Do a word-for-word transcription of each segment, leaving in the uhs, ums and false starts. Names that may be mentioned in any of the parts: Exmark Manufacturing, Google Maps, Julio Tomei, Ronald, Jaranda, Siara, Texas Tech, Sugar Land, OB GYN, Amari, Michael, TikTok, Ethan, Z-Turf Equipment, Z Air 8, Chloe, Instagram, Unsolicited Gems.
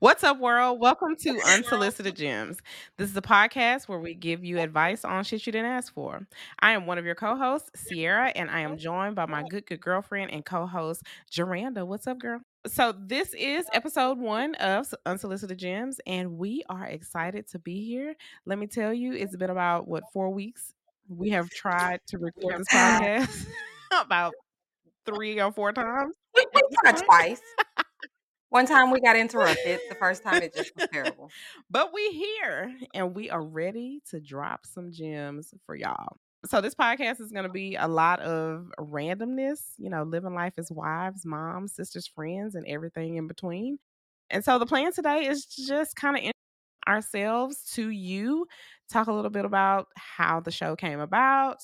What's up, world? Welcome to Unsolicited Gems. This is a podcast where we give you advice on shit you didn't ask for. I am one of your co-hosts, Siara, and I am joined by my good, good girlfriend and co-host, Jaranda. What's up, girl? So this is episode one of Unsolicited Gems, and we are excited to be here. Let me tell you, it's been about, what, four weeks? We have tried to record this podcast about three or four times. We tried twice. One time we got interrupted. The first time it just was terrible. But we here and we are ready to drop some gems for y'all. So this podcast is going to be a lot of randomness, you know, living life as wives, moms, sisters, friends, and everything in between. And so the plan today is just kind of introduce ourselves to you, talk a little bit about how the show came about,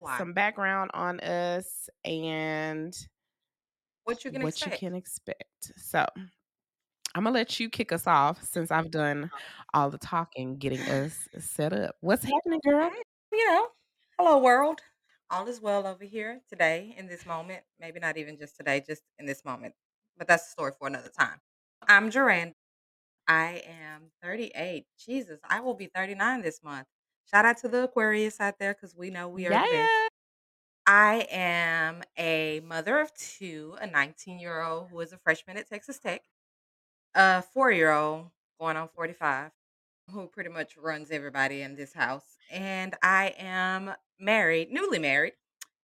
wow. some background on us, and what you can what expect. you can expect. So I'm gonna let you kick us off since I've done all the talking, getting us set up. What's happening, girl? You know, hello world. All is well over here today in this moment. Maybe not even just today, just in this moment. But that's a story for another time. I'm Jaranda. I am thirty-eight. Jesus, I will be thirty-nine this month. Shout out to the Aquarius out there because we know we are. Yeah. I am a mother of two, a nineteen-year-old who is a freshman at Texas Tech, a four-year-old going on forty-five, who pretty much runs everybody in this house. And I am married, newly married,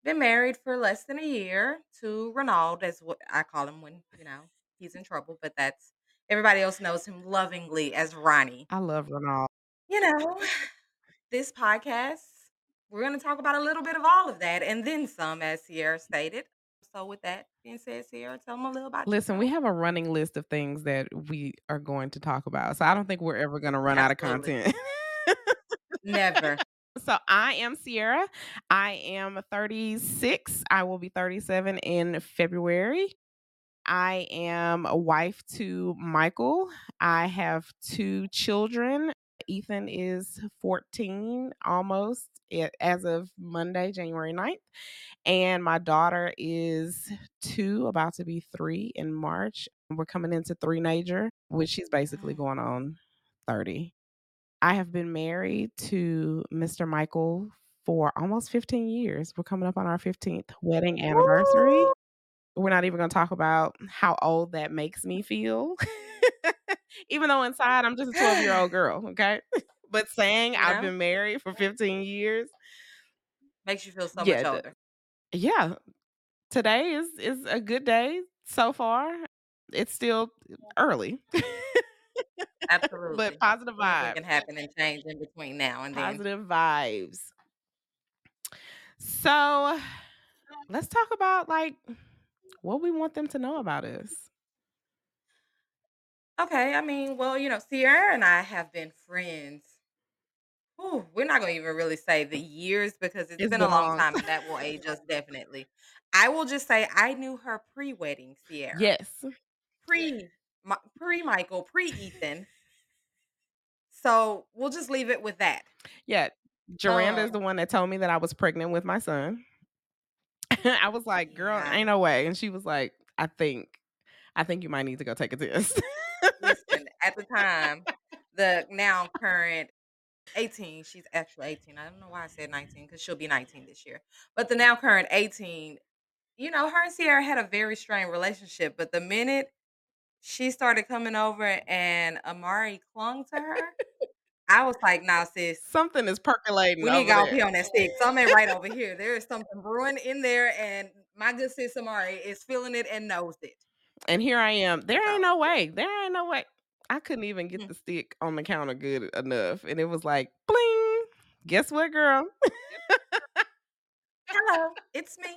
been married for less than a year to Ronald, as what I call him when, you know, he's in trouble. But that's, everybody else knows him lovingly as Ronnie. I love Ronald. You know, this podcast, we're going to talk about a little bit of all of that and then some, as Sierra stated. So with that being said, Sierra, tell them a little about Listen, you. We have a running list of things that we are going to talk about. So I don't think we're ever going to run Absolutely. out of content. Never. So I am Sierra. I am thirty-six. I will be thirty-seven in February. I am a wife to Michael. I have two children. Ethan is fourteen, almost, as of Monday, January ninth. And my daughter is two, about to be three in March. We're coming into three-nager, which she's basically going on thirty. I have been married to Mister Michael for almost fifteen years. We're coming up on our fifteenth wedding anniversary. Ooh. We're not even going to talk about how old that makes me feel. Even though inside I'm just a twelve-year-old girl, okay? But saying yeah. I've been married for fifteen years makes you feel so yeah, much older. The, yeah. Today is, is a good day so far. It's still early. Absolutely. But positive vibes. It can happen and change in between now and then. Positive vibes. So let's talk about, like, what we want them to know about us. Okay, I mean, well, you know, Sierra and I have been friends. Ooh, we're not going to even really say the years because it's, it's been, been a long, long time. And that will age us definitely. I will just say I knew her pre-wedding, Sierra. Yes. Pre, my, pre-Michael, pre-Ethan. So we'll just leave it with that. Yeah. Jaranda um, is the one that told me that I was pregnant with my son. I was like, girl, yeah. ain't no way. And she was like, I think, I think you might need to go take a test. Listen, at the time, the now current eighteen, she's actually eighteen. I don't know why I said nineteen because she'll be nineteen this year. But the now current eighteen, you know, her and Sierra had a very strained relationship. But the minute she started coming over and Amari clung to her, I was like, nah, sis. Something is percolating. We need to go pee on that stick. Something right over here. There is something brewing in there. And my good sis Amari is feeling it and knows it. And here I am. There ain't no way. There ain't no way. I couldn't even get the stick on the counter good enough. And it was like, bling. Guess what, girl? Hello, it's me.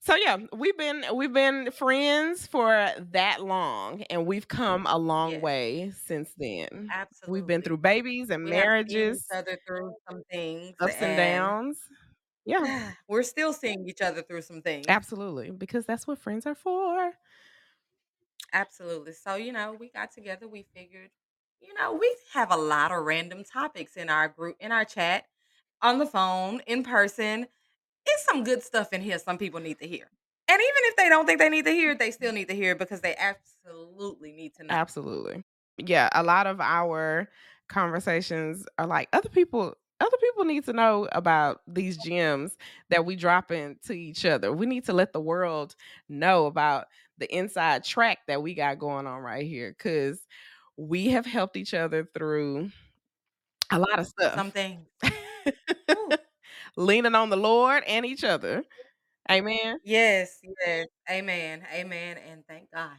So yeah, we've been we've been friends for that long, and we've come a long yes. way since then. Absolutely. We've been through babies and we marriages. Have seen each other through some things. Ups and, and downs. Yeah. We're still seeing each other through some things. Absolutely. Because that's what friends are for. Absolutely. So, you know, we got together. We figured, you know, we have a lot of random topics in our group, in our chat, on the phone, in person. It's some good stuff in here some people need to hear. And even if they don't think they need to hear it, they still need to hear it because they absolutely absolutely need to know. Absolutely. Yeah, a lot of our conversations are like, other people other people need to know about these gems that we drop into each other. We need to let the world know about the inside track that we got going on right here, because we have helped each other through a lot of stuff. Something. Leaning on the Lord and each other. Amen. Yes, yes. Amen. Amen. And thank God.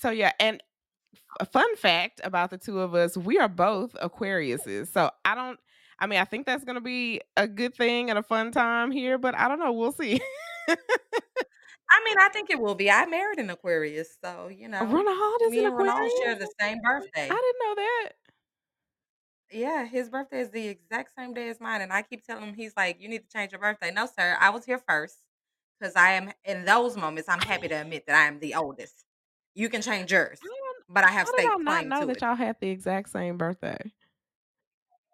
So, yeah. And a fun fact about the two of us, we are both Aquariuses. So I don't, I mean, I think that's going to be a good thing and a fun time here, but I don't know. We'll see. I mean, I think it will be. I married an Aquarius. So, you know, Ronald is me an and Aquarius. Ronald share the same birthday. I didn't know that. Yeah, his birthday is the exact same day as mine. And I keep telling him, he's like, you need to change your birthday. No, sir. I was here first. Because I am, in those moments, I'm happy to admit that I am the oldest. You can change yours. But I have staked claim to it. I did not know that it. Y'all had the exact same birthday.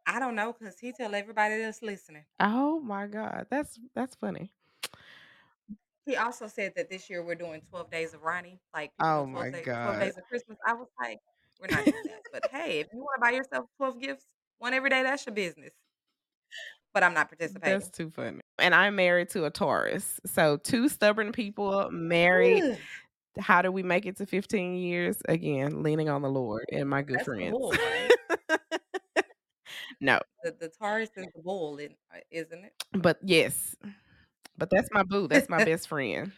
I don't know, because he tell everybody that's listening. Oh, my God. That's that's funny. He also said that this year we're doing twelve days of Ronnie. Like, oh, my days, God. twelve days of Christmas. I was like, we're not doing that. But, hey, if you want to buy yourself twelve gifts, one every day, that's your business. But I'm not participating. That's too funny. And I'm married to a Taurus. So two stubborn people married. Ugh. How do we make it to fifteen years? Again, leaning on the Lord and my good that's friends. Cool, right? No. The, the Taurus is the bull, isn't it? But yes. But that's my boo. That's my best friend.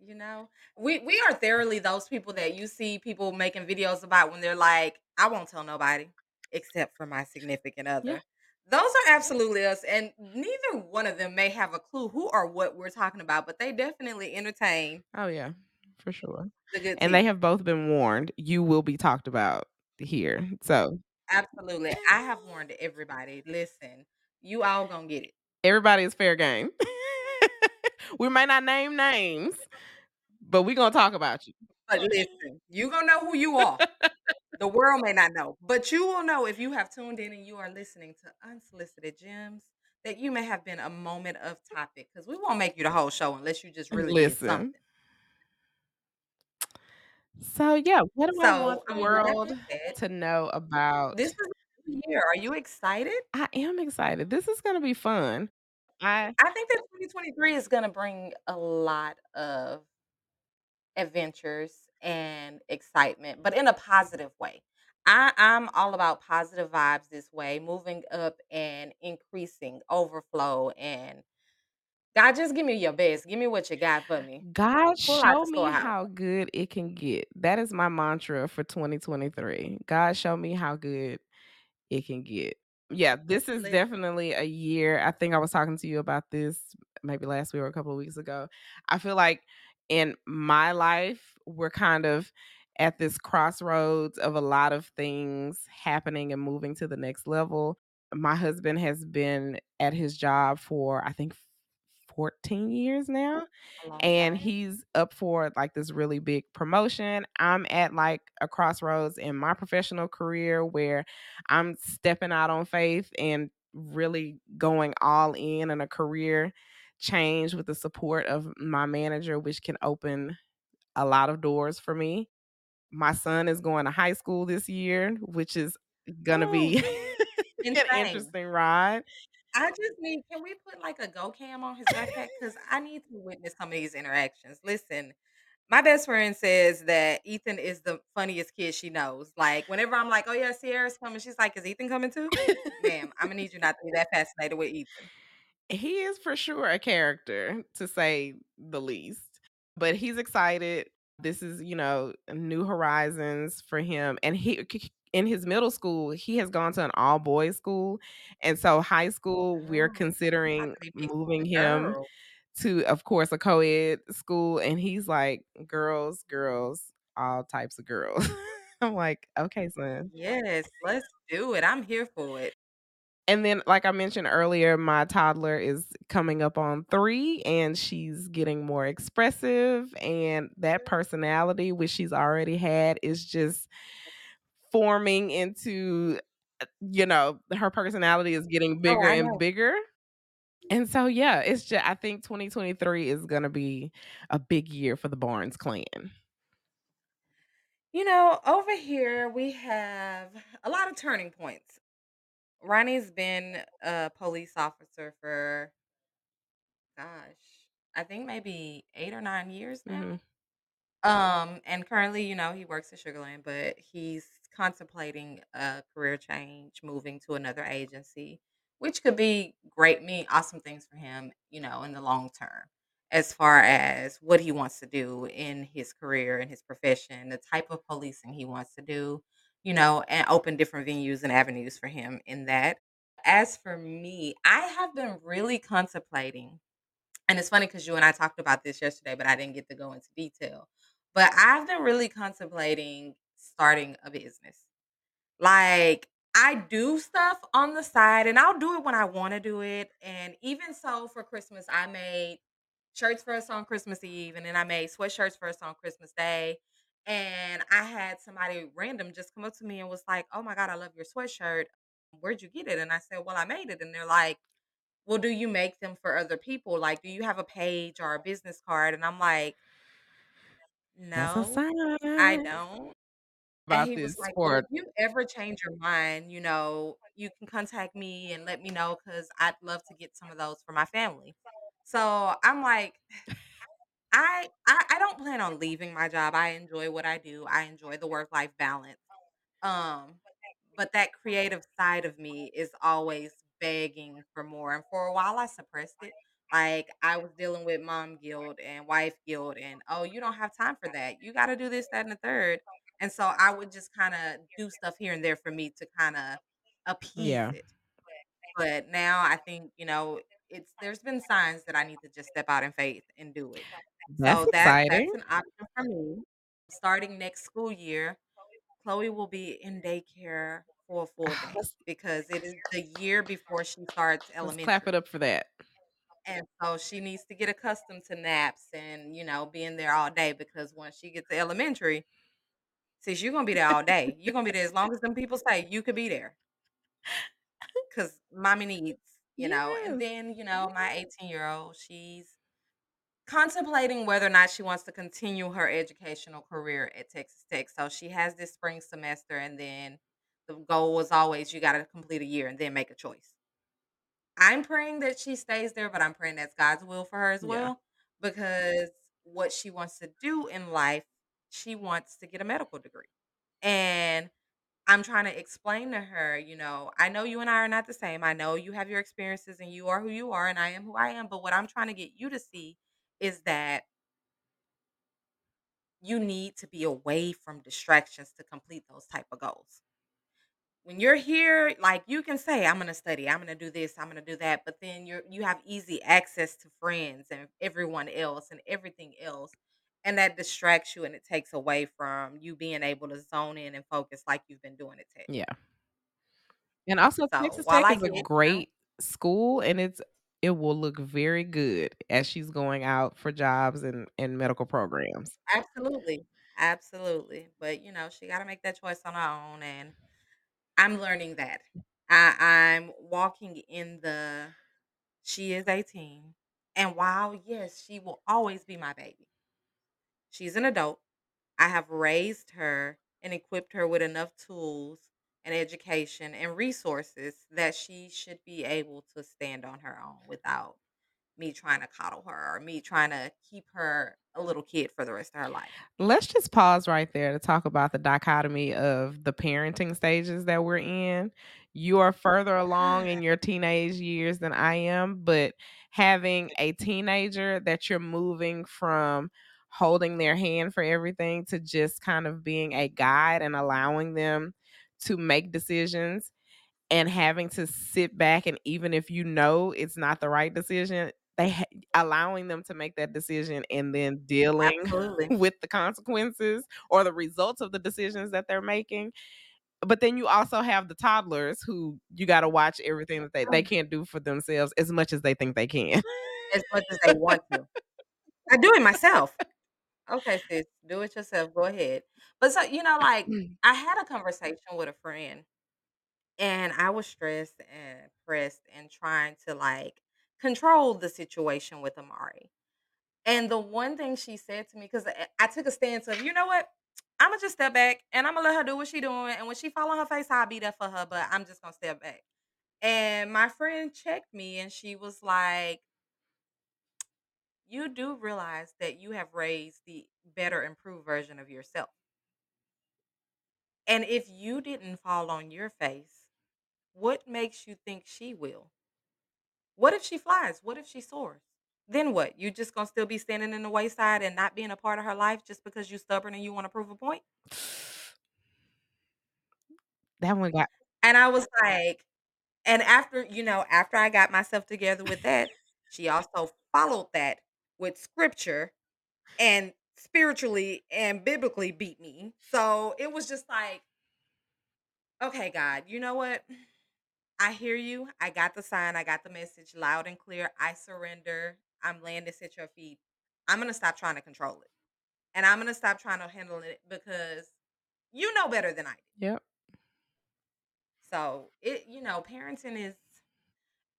You know, we, we are thoroughly those people that you see people making videos about when they're like, I won't tell nobody except for my significant other. Yeah. Those are absolutely us, and neither one of them may have a clue who or what we're talking about, but they definitely entertain. Oh, yeah, for sure. The and they have both been warned. You will be talked about here, so. Absolutely. I have warned everybody. Listen, you all gonna get it. Everybody is fair game. We may not name names, but we're gonna talk about you. But listen, you gonna know who you are. The world may not know, but you will know if you have tuned in and you are listening to Unsolicited Gems that you may have been a moment of topic, because we won't make you the whole show unless you just really listen. Something. So, yeah, what do so, I want the world said, to know about? This is a new year. Are you excited? I am excited. This is going to be fun. I I think that twenty twenty-three is going to bring a lot of adventures and excitement, but in a positive way. I, I'm all about positive vibes this way, moving up and increasing overflow. And God, just give me your best. Give me what you got for me. God, Pull show me how good it can get. That is my mantra for twenty twenty-three. God, show me how good it can get. Yeah, this is definitely a year. I think I was talking to you about this maybe last week or a couple of weeks ago. I feel like in my life, we're kind of at this crossroads of a lot of things happening and moving to the next level. My husband has been at his job for, I think, fourteen years now, and he's up for like this really big promotion. I'm at like a crossroads in my professional career where I'm stepping out on faith and really going all in in a career change with the support of my manager, which can open a lot of doors for me. My son is going to high school this year, which is gonna oh, be an interesting ride. I just need, can we put like a go cam on his backpack? Because I need to witness some of these interactions. Listen, my best friend says that Ethan is the funniest kid she knows. Like, whenever I'm like, oh yeah, Sierra's coming, she's like, is Ethan coming too? Ma'am, I'm gonna need you not to be that fascinated with Ethan. He is for sure a character, to say the least, but he's excited. This is, you know, new horizons for him. And he, in his middle school, he has gone to an all boys school. And so high school, we're considering moving him to, of course, a co-ed school. And he's like, girls, girls, all types of girls. I'm like, okay, son. Yes, let's do it. I'm here for it. And then, like I mentioned earlier, my toddler is coming up on three, and she's getting more expressive. And that personality, which she's already had, is just forming into, you know, her personality is getting bigger oh, and bigger. And so, yeah, it's just, I think twenty twenty-three is going to be a big year for the Barnes clan. You know, over here we have a lot of turning points. Ronnie's been a police officer for, gosh, I think maybe eight or nine years now. hmm Um, and currently, you know, he works at Sugar Land, but he's contemplating a career change, moving to another agency, which could be great, mean awesome things for him, you know, in the long term, as far as what he wants to do in his career and his profession, the type of policing he wants to do, you know, and open different venues and avenues for him in that. As for me, I have been really contemplating, and it's funny because you and I talked about this yesterday, but I didn't get to go into detail. But I've been really contemplating starting a business. Like, I do stuff on the side and I'll do it when I want to do it. And even so, for Christmas, I made shirts for us on Christmas Eve, and then I made sweatshirts for us on Christmas Day. And I had somebody random just come up to me and was like, "Oh my God, I love your sweatshirt. Where'd you get it?" And I said, "Well, I made it." And they're like, "Well, do you make them for other people? Like, do you have a page or a business card?" And I'm like, That's a "No, I sign. don't." And About he was this like, "Well, if for you ever change your mind, you know, you can contact me and let me know because I'd love to get some of those for my family." So I'm like, I, I I don't plan on leaving my job. I enjoy what I do. I enjoy the work life balance. Um, But that creative side of me is always begging for more. And for a while, I suppressed it. Like, I was dealing with mom guilt and wife guilt, and "Oh, you don't have time for that. You got to do this, that, and the third." And so I would just kind of do stuff here and there for me to kind of appease Yeah. it. But now I think, you know, it's there's been signs that I need to just step out in faith and do it. That's So that that's exciting. an option for me. Starting next school year, Chloe will be in daycare for a full day Let's because it is the year before she starts let's clap it elementary. up for that. And so she needs to get accustomed to naps and, you know, being there all day because once she gets to elementary, since you're going to be there all day, you're going to be there as long as them people say you could be there because mommy needs, you know. And Yes. then, you know, my eighteen year old, she's contemplating whether or not she wants to continue her educational career at Texas Tech. So she has this spring semester, and then the goal was always you got to complete a year and then make a choice. I'm praying that she stays there, but I'm praying that's God's will for her as Yeah. well because what she wants to do in life, she wants to get a medical degree. And I'm trying to explain to her, you know, I know you and I are not the same. I know you have your experiences and you are who you are and I am who I am. But what I'm trying to get you to see is that you need to be away from distractions to complete those type of goals. When you're here, like you can say, "I'm gonna study, I'm gonna do this, I'm gonna do that," but then you are you have easy access to friends and everyone else and everything else, and that distracts you and it takes away from you being able to zone in and focus like you've been doing at Tech. Yeah. And also, So Texas while Tech I is a get it now, great school, and it's it will look very good as she's going out for jobs and and medical programs. absolutely, absolutely. But you know, she got to make that choice on her own, and I'm learning that. I, I'm walking in the she is eighteen. And while, yes, she will always be my baby, she's an adult. I have raised her and equipped her with enough tools and education and resources that she should be able to stand on her own without me trying to coddle her or me trying to keep her a little kid for the rest of her life. Let's just pause right there to talk about the dichotomy of the parenting stages that we're in. You are further along in your teenage years than I am, but having a teenager that you're moving from holding their hand for everything to just kind of being a guide and allowing them to make decisions and having to sit back, and even if you know it's not the right decision, they ha- allowing them to make that decision and then dealing Absolutely. with the consequences or the results of the decisions that they're making. But then you also have the toddlers who you got to watch everything that they, they Um, can't do for themselves as much as they think they can. As much as they want to. I do it myself. Okay, sis, do it yourself. Go ahead. But so, you know, like I had a conversation with a friend and I was stressed and pressed and trying to like control the situation with Amari. And the one thing she said to me, because I I took a stance of, you know what? I'm gonna just step back and I'm gonna let her do what she doing. And when she fall on her face, I'll be there for her. But I'm just gonna step back. And my friend checked me and she was like, "You do realize that you have raised the better, improved version of yourself. And if you didn't fall on your face, what makes you think she will? What if she flies? What if she soars? Then what? You just gonna still be standing in the wayside and not being a part of her life just because you stubborn and you want to prove a point?" That one got. And I was like, and after, you know, after I got myself together with that, she also followed that with scripture and spiritually and biblically beat me. So it was just like, okay, God, you know what? I hear you. I got the sign. I got the message loud and clear. I surrender. I'm laying this at your feet. I'm going to stop trying to control it. And I'm going to stop trying to handle it because you know better than I do. Yep. So, it you know, parenting is,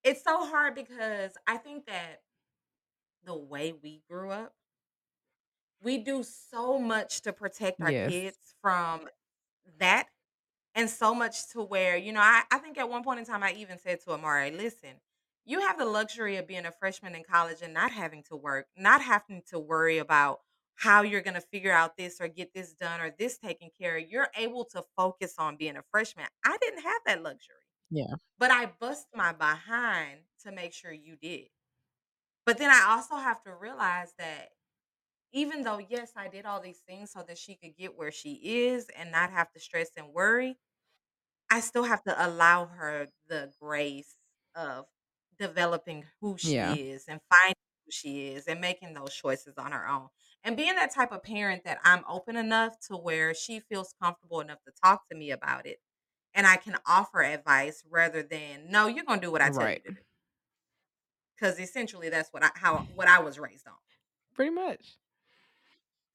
it's so hard because I think that the way we grew up, we do so much to protect our yes. kids from that. And so much to where, you know, I, I think at one point in time, I even said to Amari, listen, you have the luxury of being a freshman in college and not having to work, not having to worry about how you're going to figure out this or get this done or this taken care of. You're able to focus on being a freshman. I didn't have that luxury. Yeah. But I bust my behind to make sure you did. But then I also have to realize that even though, yes, I did all these things so that she could get where she is and not have to stress and worry, I still have to allow her the grace of developing who she yeah. is and finding who she is and making those choices on her own. And being that type of parent that I'm open enough to where she feels comfortable enough to talk to me about it. And I can offer advice rather than, no, you're going to do what I tell right. you to do. Because essentially that's what I, how, what I was raised on. Pretty much.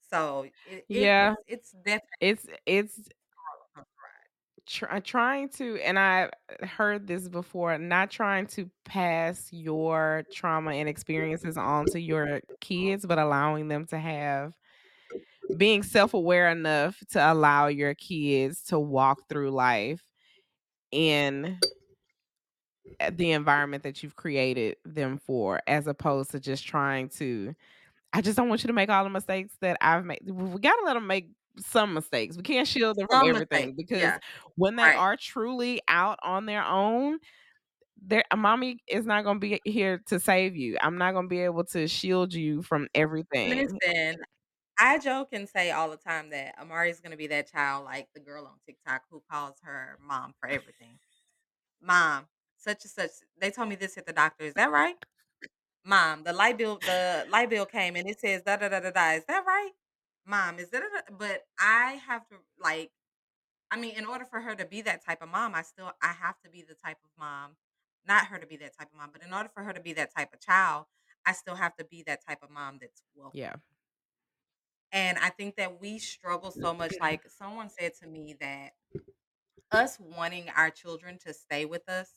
So it, it, yeah, it's, it's definitely. It's, it's, Try, trying to, and I heard this before, not trying to pass your trauma and experiences on to your kids, but allowing them to have, being self-aware enough to allow your kids to walk through life in the environment that you've created them for, as opposed to just trying to, I just don't want you to make all the mistakes that I've made. We got to let them make some mistakes. We can't shield them from everything because yeah. when they right. are truly out on their own, their mommy is not going to be here to save you. I'm not going to be able to shield you from everything. Listen, I joke and say all the time that Amari's going to be that child like the girl on TikTok who calls her mom for everything. Mom, such and such. They told me this at the doctor. Is that right? Mom, the light bill, the light bill came and it says da da da da da. Is that right? Mom, is that a, but I have to like, I mean, in order for her to be that type of mom, I still, I have to be the type of mom, not her to be that type of mom, but in order for her to be that type of child, I still have to be that type of mom that's welcome. Yeah. And I think that we struggle so much. Like someone said to me that us wanting our children to stay with us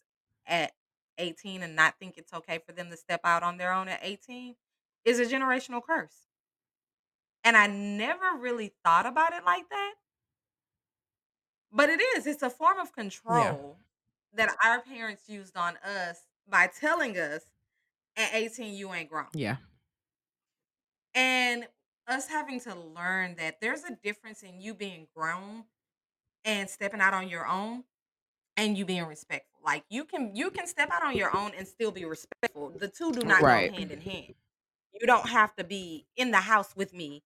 at eighteen and not think it's okay for them to step out on their own at eighteen is a generational curse. And I never really thought about it like that. But it is. It's a form of control yeah. that our parents used on us by telling us at eighteen, you ain't grown. Yeah. And us having to learn that there's a difference in you being grown and stepping out on your own and you being respectful. Like you can you can step out on your own and still be respectful. The two do not right. go hand in hand. You don't have to be in the house with me.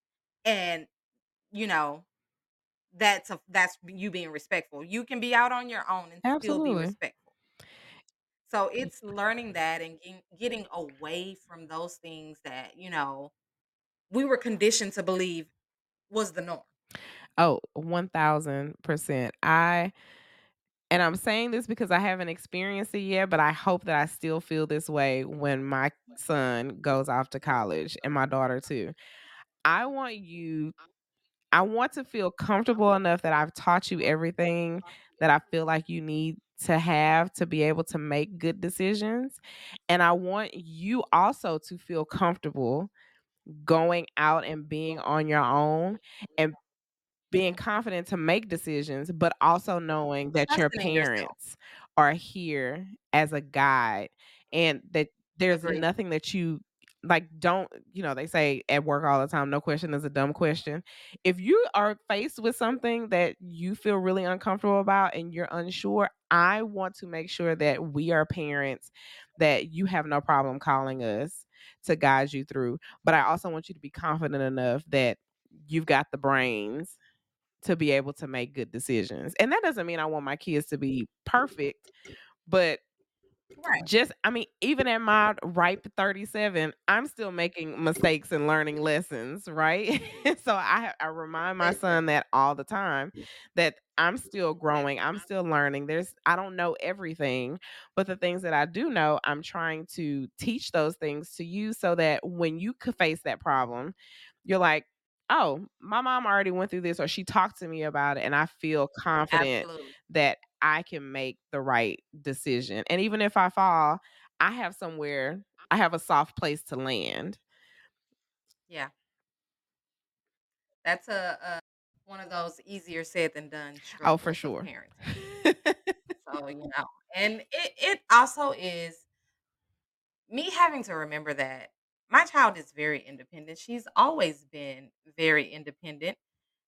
And, you know, that's a, that's you being respectful. You can be out on your own and Absolutely. Still be respectful. So it's learning that and getting away from those things that, you know, we were conditioned to believe was the norm. Oh, one thousand percent. I, and I'm saying this because I haven't experienced it yet, but I hope that I still feel this way when my son goes off to college and my daughter too. I want you, I want to feel comfortable enough that I've taught you everything that I feel like you need to have to be able to make good decisions. And I want you also to feel comfortable going out and being on your own and being confident to make decisions, but also knowing that that's your parents are here as a guide and that there's Agreed. nothing that you like, don't, you know, they say at work all the time, no question is a dumb question. If you are faced with something that you feel really uncomfortable about and you're unsure, I want to make sure that we are parents that you have no problem calling us to guide you through. But I also want you to be confident enough that you've got the brains to be able to make good decisions. And that doesn't mean I want my kids to be perfect, but right. Just, I mean, even at my ripe thirty-seven, I'm still making mistakes and learning lessons, right? So I, I remind my son that all the time, that I'm still growing, I'm still learning. There's, I don't know everything, but the things that I do know, I'm trying to teach those things to you so that when you could face that problem, you're like, oh, my mom already went through this, or she talked to me about it, and I feel confident Absolutely. that I can make the right decision. And even if I fall, I have somewhere, I have a soft place to land. Yeah. That's a, a one of those easier said than done. Oh, for sure. Parents. So, you know, and it, it also is me having to remember that my child is very independent. She's always been very independent.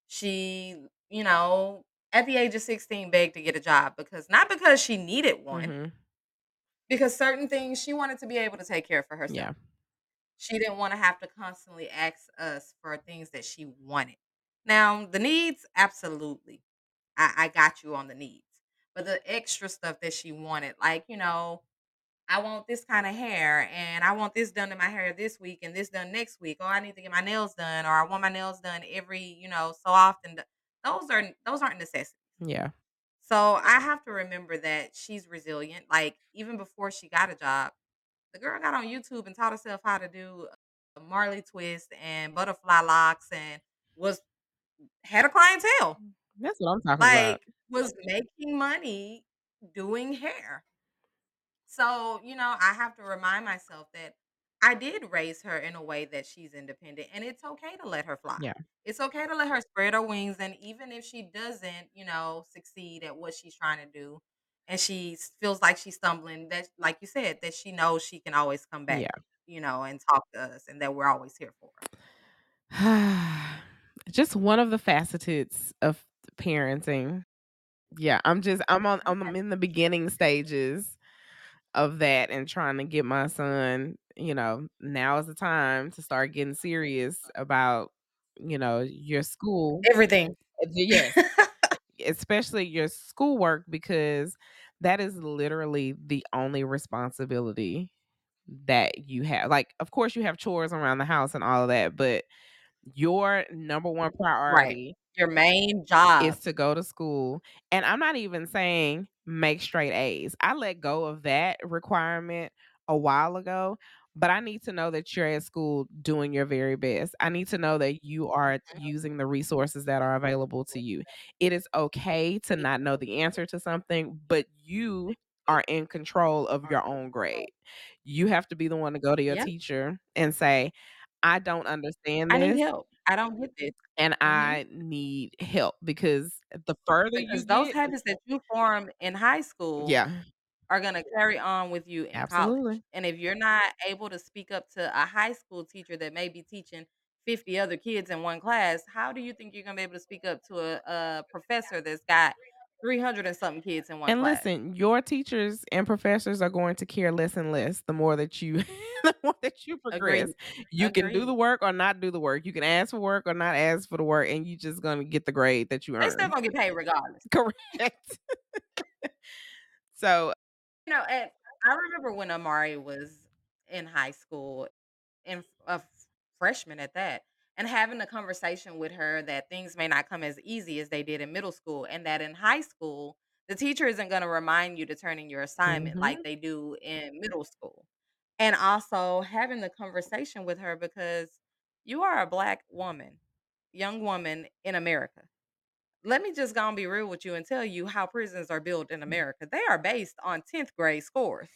She, you know, at the age of sixteen, begged to get a job because not because she needed one, mm-hmm. because certain things she wanted to be able to take care of for herself. Yeah. She didn't want to have to constantly ask us for things that she wanted. Now, the needs, absolutely. I, I got you on the needs. But the extra stuff that she wanted, like, you know, I want this kind of hair, and I want this done to my hair this week and this done next week. Or I need to get my nails done, or I want my nails done every, you know, so often. Those are those aren't necessities. Yeah. So I have to remember that she's resilient. Like even before she got a job, the girl got on YouTube and taught herself how to do a Marley twist and butterfly locks, and was had a clientele. That's what I'm talking like, about. Like was making money doing hair. So, you know, I have to remind myself that I did raise her in a way that she's independent, and it's okay to let her fly. Yeah. It's okay to let her spread her wings. And even if she doesn't, you know, succeed at what she's trying to do, and she feels like she's stumbling, that, like you said, that she knows she can always come back, yeah. you know, and talk to us, and that we're always here for her. Just one of the facets of parenting. Yeah. I'm just, I'm on, I'm in the beginning stages of that and trying to get my son, you know, now is the time to start getting serious about, you know, your school. Everything. Yes. Especially your schoolwork, because that is literally the only responsibility that you have. Like, of course you have chores around the house and all of that, but your number one priority, right. your main job is to go to school. And I'm not even saying make straight A's. I let go of that requirement a while ago, but I need to know that you're at school doing your very best. I need to know that you are using the resources that are available to you. It is okay to not know the answer to something, but you are in control of your own grade. You have to be the one to go to your yeah. teacher and say, I don't understand this. I need help. I don't get this. And mm-hmm. I need help, because the further because you those get, habits that you form in high school yeah. are going to carry on with you in Absolutely. college. And if you're not able to speak up to a high school teacher that may be teaching fifty other kids in one class, how do you think you're going to be able to speak up to a, a professor that's got three hundred and something kids in one and class? Listen, your teachers and professors are going to care less and less the more that you the more that you progress. Agreed. You Agreed. can do the work or not do the work. You can ask for work or not ask for the work, and you're just going to get the grade that you earn. They're still going to get paid regardless. Correct. So, you know, and I remember when Amari was in high school and a freshman at that, and having a conversation with her that things may not come as easy as they did in middle school, and that in high school, the teacher isn't going to remind you to turn in your assignment mm-hmm. like they do in middle school. And also having the conversation with her, because you are a Black woman, young woman in America. Let me just go and be real with you and tell you how prisons are built in America. They are based on tenth grade scores.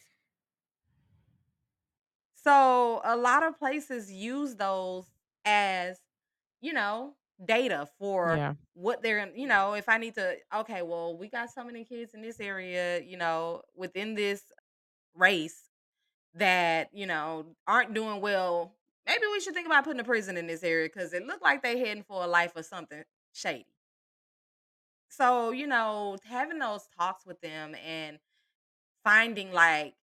So a lot of places use those as, you know, data for yeah what they're in. You know, if I need to, okay, well, we got so many kids in this area, you know, within this race that, you know, aren't doing well. Maybe we should think about putting a prison in this area because it looked like they heading for a life or something shady. So, you know, having those talks with them and finding like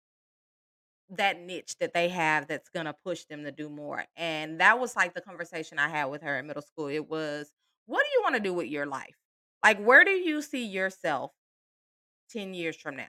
that niche that they have that's going to push them to do more. And that was like the conversation I had with her in middle school. It was, what do you want to do with your life? Like, where do you see yourself ten years from now?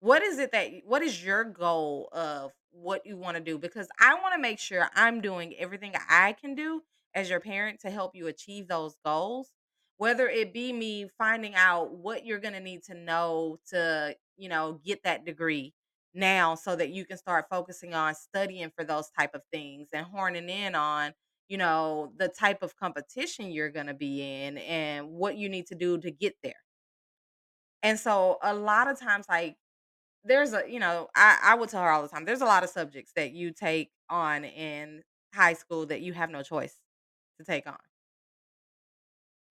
What is it that, what is your goal of what you want to do? Because I want to make sure I'm doing everything I can do as your parent to help you achieve those goals, whether it be me finding out what you're going to need to know to, you know, get that degree now so that you can start focusing on studying for those type of things and horning in on, you know, the type of competition you're going to be in and what you need to do to get there. And so a lot of times, like, there's a, you know, I, I would tell her all the time, there's a lot of subjects that you take on in high school that you have no choice to take on.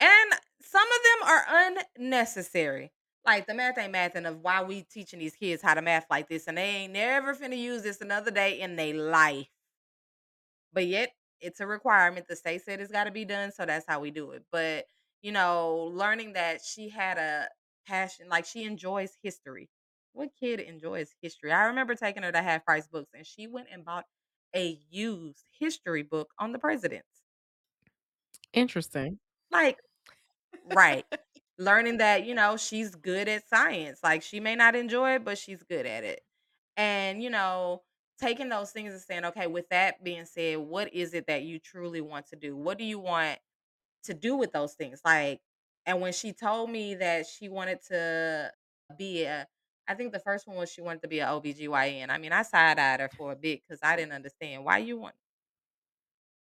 And some of them are unnecessary. Like the math ain't math, and of why we teaching these kids how to math like this, and they ain't never finna use this another day in their life. But yet it's a requirement. The state said it's gotta be done, so that's how we do it. But, you know, learning that she had a passion, like she enjoys history. What kid enjoys history? I remember taking her to Half Price Books, and she went and bought a used history book on the presidents. Interesting. Like, right. Learning that, you know, she's good at science. Like, she may not enjoy it, but she's good at it. And, you know, taking those things and saying, okay, with that being said, what is it that you truly want to do? What do you want to do with those things? Like, and when she told me that she wanted to be a, I think the first one was she wanted to be an O B G Y N. I mean, I side eyed her for a bit because I didn't understand why you want,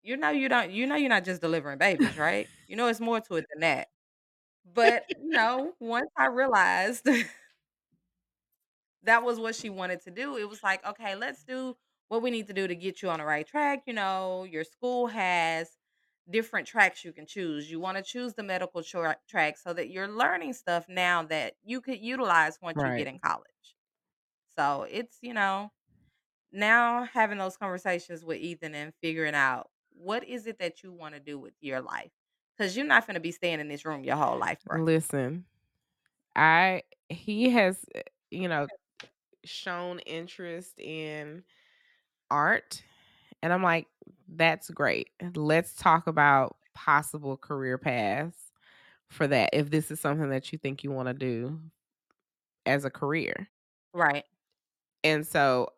you know, you don't, you know, you're not just delivering babies, right? You know, it's more to it than that. But, you know, once I realized that was what she wanted to do, it was like, okay, let's do what we need to do to get you on the right track. You know, your school has different tracks you can choose. You want to choose the medical tra- track so that you're learning stuff now that you could utilize once you get Right. in college. So it's, you know, now having those conversations with Ethan and figuring out what is it that you want to do with your life? Because you're not going to be staying in this room your whole life, bro. Listen, I he has, you know, shown interest in art, and I'm like, that's great. Let's talk about possible career paths for that if this is something that you think you want to do as a career. Right. And so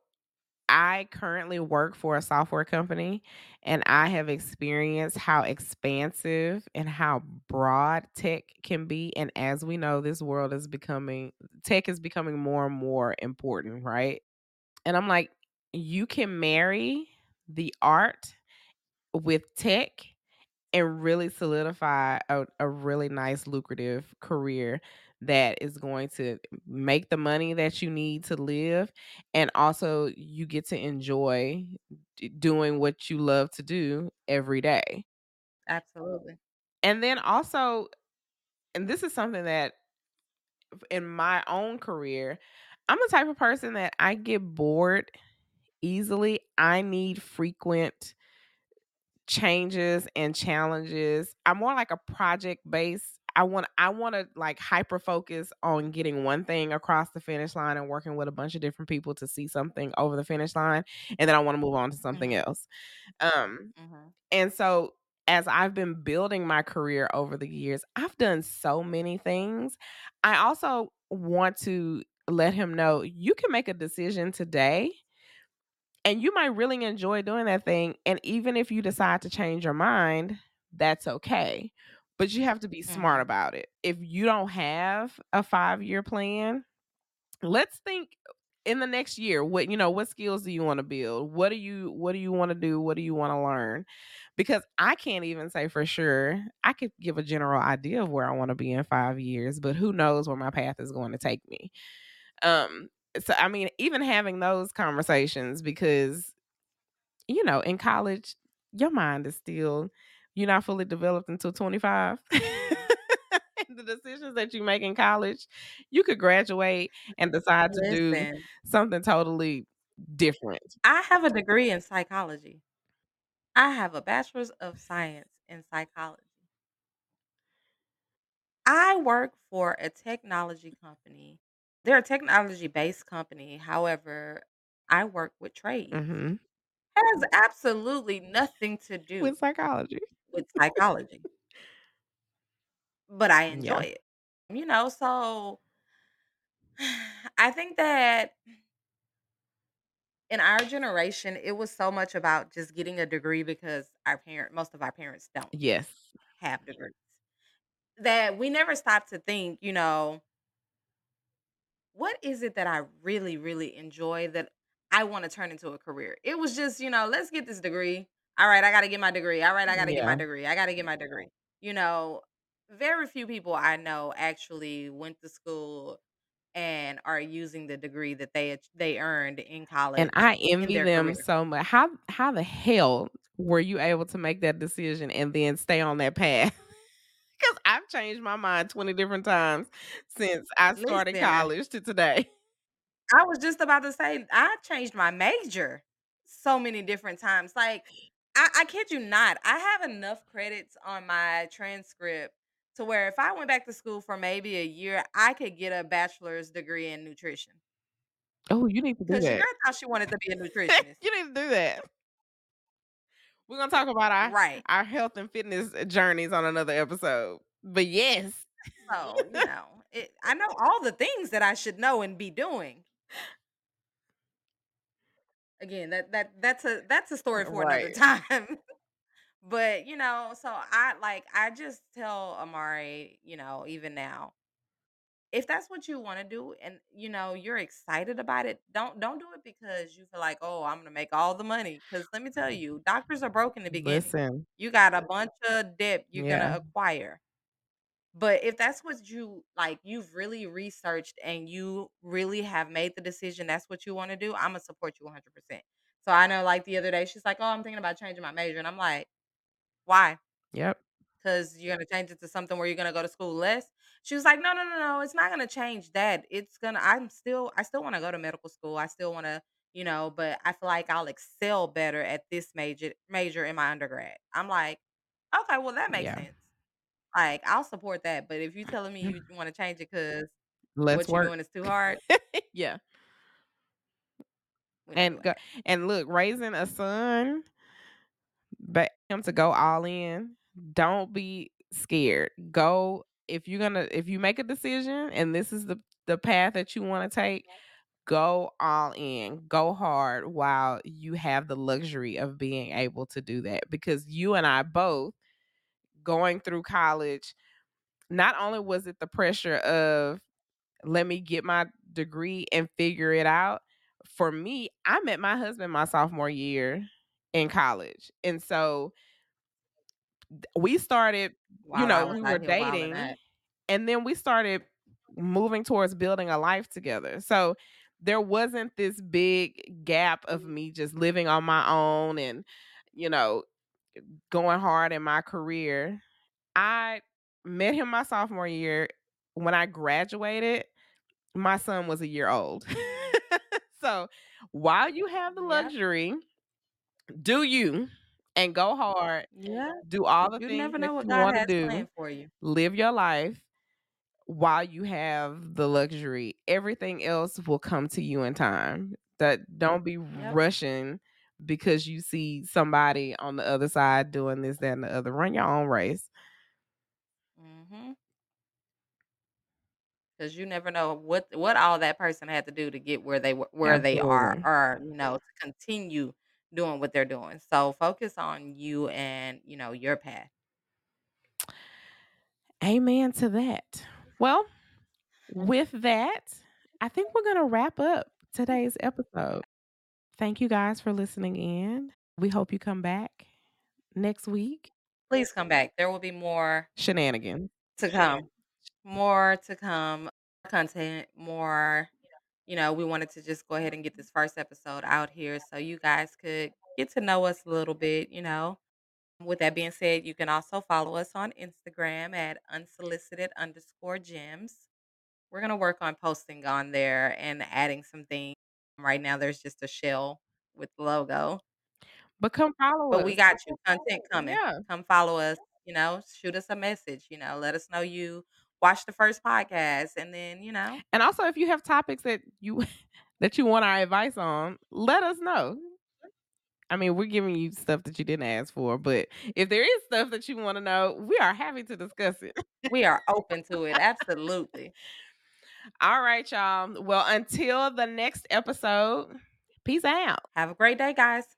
I currently work for a software company, and I have experienced how expansive and how broad tech can be. And as we know, this world is becoming tech is becoming more and more important, right? And I'm like, you can marry the art with tech and really solidify a, a really nice lucrative career that is going to make the money that you need to live, and also you get to enjoy d- doing what you love to do every day. Absolutely. And then also, and this is something that in my own career, I'm the type of person that I get bored easily. I need frequent changes and challenges. I'm more like a project based. I want I want to like hyper focus on getting one thing across the finish line and working with a bunch of different people to see something over the finish line, and then I want to move on to something Mm-hmm. else. Um Mm-hmm. and so as I've been building my career over the years, I've done so many things. I also want to let him know you can make a decision today and you might really enjoy doing that thing. And even if you decide to change your mind, that's okay. But you have to be smart Mm-hmm. about it. If you don't have a five year plan, let's think in the next year, what you know, what skills do you want to build? What do you what do you want to do? What do you want to learn? Because I can't even say for sure. I could give a general idea of where I want to be in five years, but who knows where my path is going to take me. Um, so I mean, even having those conversations, because you know, in college, your mind is still, you're not fully developed until twenty-five. The decisions that you make in college, you could graduate and decide to Listen, do something totally different. I have a degree in psychology. I have a bachelor's of science in psychology. I work for a technology company. They're a technology-based company. However, I work with trades. Mm-hmm. Has absolutely nothing to do with psychology. With psychology. But I enjoy yeah. it. You know, so I think that in our generation, it was so much about just getting a degree because our parent, most of our parents don't yes. have degrees. That we never stopped to think, you know, what is it that I really, really enjoy that I want to turn into a career? It was just, you know, let's get this degree. All right, I got to get my degree. All right, I got to yeah. get my degree. I got to get my degree. You know, very few people I know actually went to school and are using the degree that they they earned in college. And I envy them career. so much. How how the hell were you able to make that decision and then stay on that path? Because I've changed my mind twenty different times since I started Listen, college to today. I was just about to say, I changed my major so many different times. Like, I, I kid you not, I have enough credits on my transcript to where if I went back to school for maybe a year, I could get a bachelor's degree in nutrition. Oh, you need to do that. Because I thought she wanted to be a nutritionist. You need to do that. We're going to talk about our, right. our health and fitness journeys on another episode. But yes. So, you know, it, I know all the things that I should know and be doing. Again, that that that's a that's a story for right. another time. But, you know, so I like I just tell Amari, you know, even now, if that's what you want to do and, you know, you're excited about it, don't don't do it because you feel like, oh, I'm going to make all the money. Because let me tell you, doctors are broke in the beginning. Listen. You got a bunch of debt you're yeah. going to acquire. But if that's what you like, you've really researched and you really have made the decision that's what you want to do, I'm going to support you one hundred percent. So I know like the other day, she's like, oh, I'm thinking about changing my major. And I'm like, why? Yep. Because you're going to change it to something where you're going to go to school less. She was like, no, no, no, no. It's not going to change that. It's going to, I'm still, I still want to go to medical school. I still want to, you know, but I feel like I'll excel better at this major, major in my undergrad. I'm like, okay, well, that makes yeah. sense. Like, I'll support that. But if you're telling me you want to change it because what you're work. doing is too hard. yeah. And go, and look, raising a son, but him to go all in, don't be scared. Go. If you're going to, if you make a decision and this is the, the path that you want to take, go all in, go hard while you have the luxury of being able to do that. Because you and I both, going through college, not only was it the pressure of let me get my degree and figure it out. For me, I met my husband my sophomore year in college. And so we started, wow, you know, we were dating and then we started moving towards building a life together. So there wasn't this big gap of me just living on my own and, you know, going hard in my career. I met him my sophomore year. When I graduated, my son was a year old. So while you have the luxury, yeah. do you and go hard. Yeah. Do all the you things never know that what you God want has to do for you. Live your life while you have the luxury. Everything else will come to you in time. That don't be yep. rushing because you see somebody on the other side doing this, that, and the other. Run your own race. Mm-hmm. Because you never know what what all that person had to do to get where they where Absolutely. they are, or you know, to continue doing what they're doing. So focus on you and you know your path. Amen to that. Well, with that, I think we're gonna wrap up today's episode. Thank you guys for listening in. We hope you come back next week. Please come back. There will be more shenanigans to come. More to come, content, more, you know, we wanted to just go ahead and get this first episode out here so you guys could get to know us a little bit, you know, With that being said, you can also follow us on Instagram at unsolicited underscore gems. We're going to work on posting on there and adding some things. Right now, there's just a shell with the logo. But come follow but us. But we got you. Content coming. Yeah. Come follow us. You know, shoot us a message. You know, let us know you watched the first podcast. And then, you know. And also, if you have topics that you that you want our advice on, let us know. I mean, we're giving you stuff that you didn't ask for, but if there is stuff that you want to know, we are happy to discuss it. We are open to it. Absolutely. All right, y'all. Well, until the next episode, peace out. Have a great day, guys.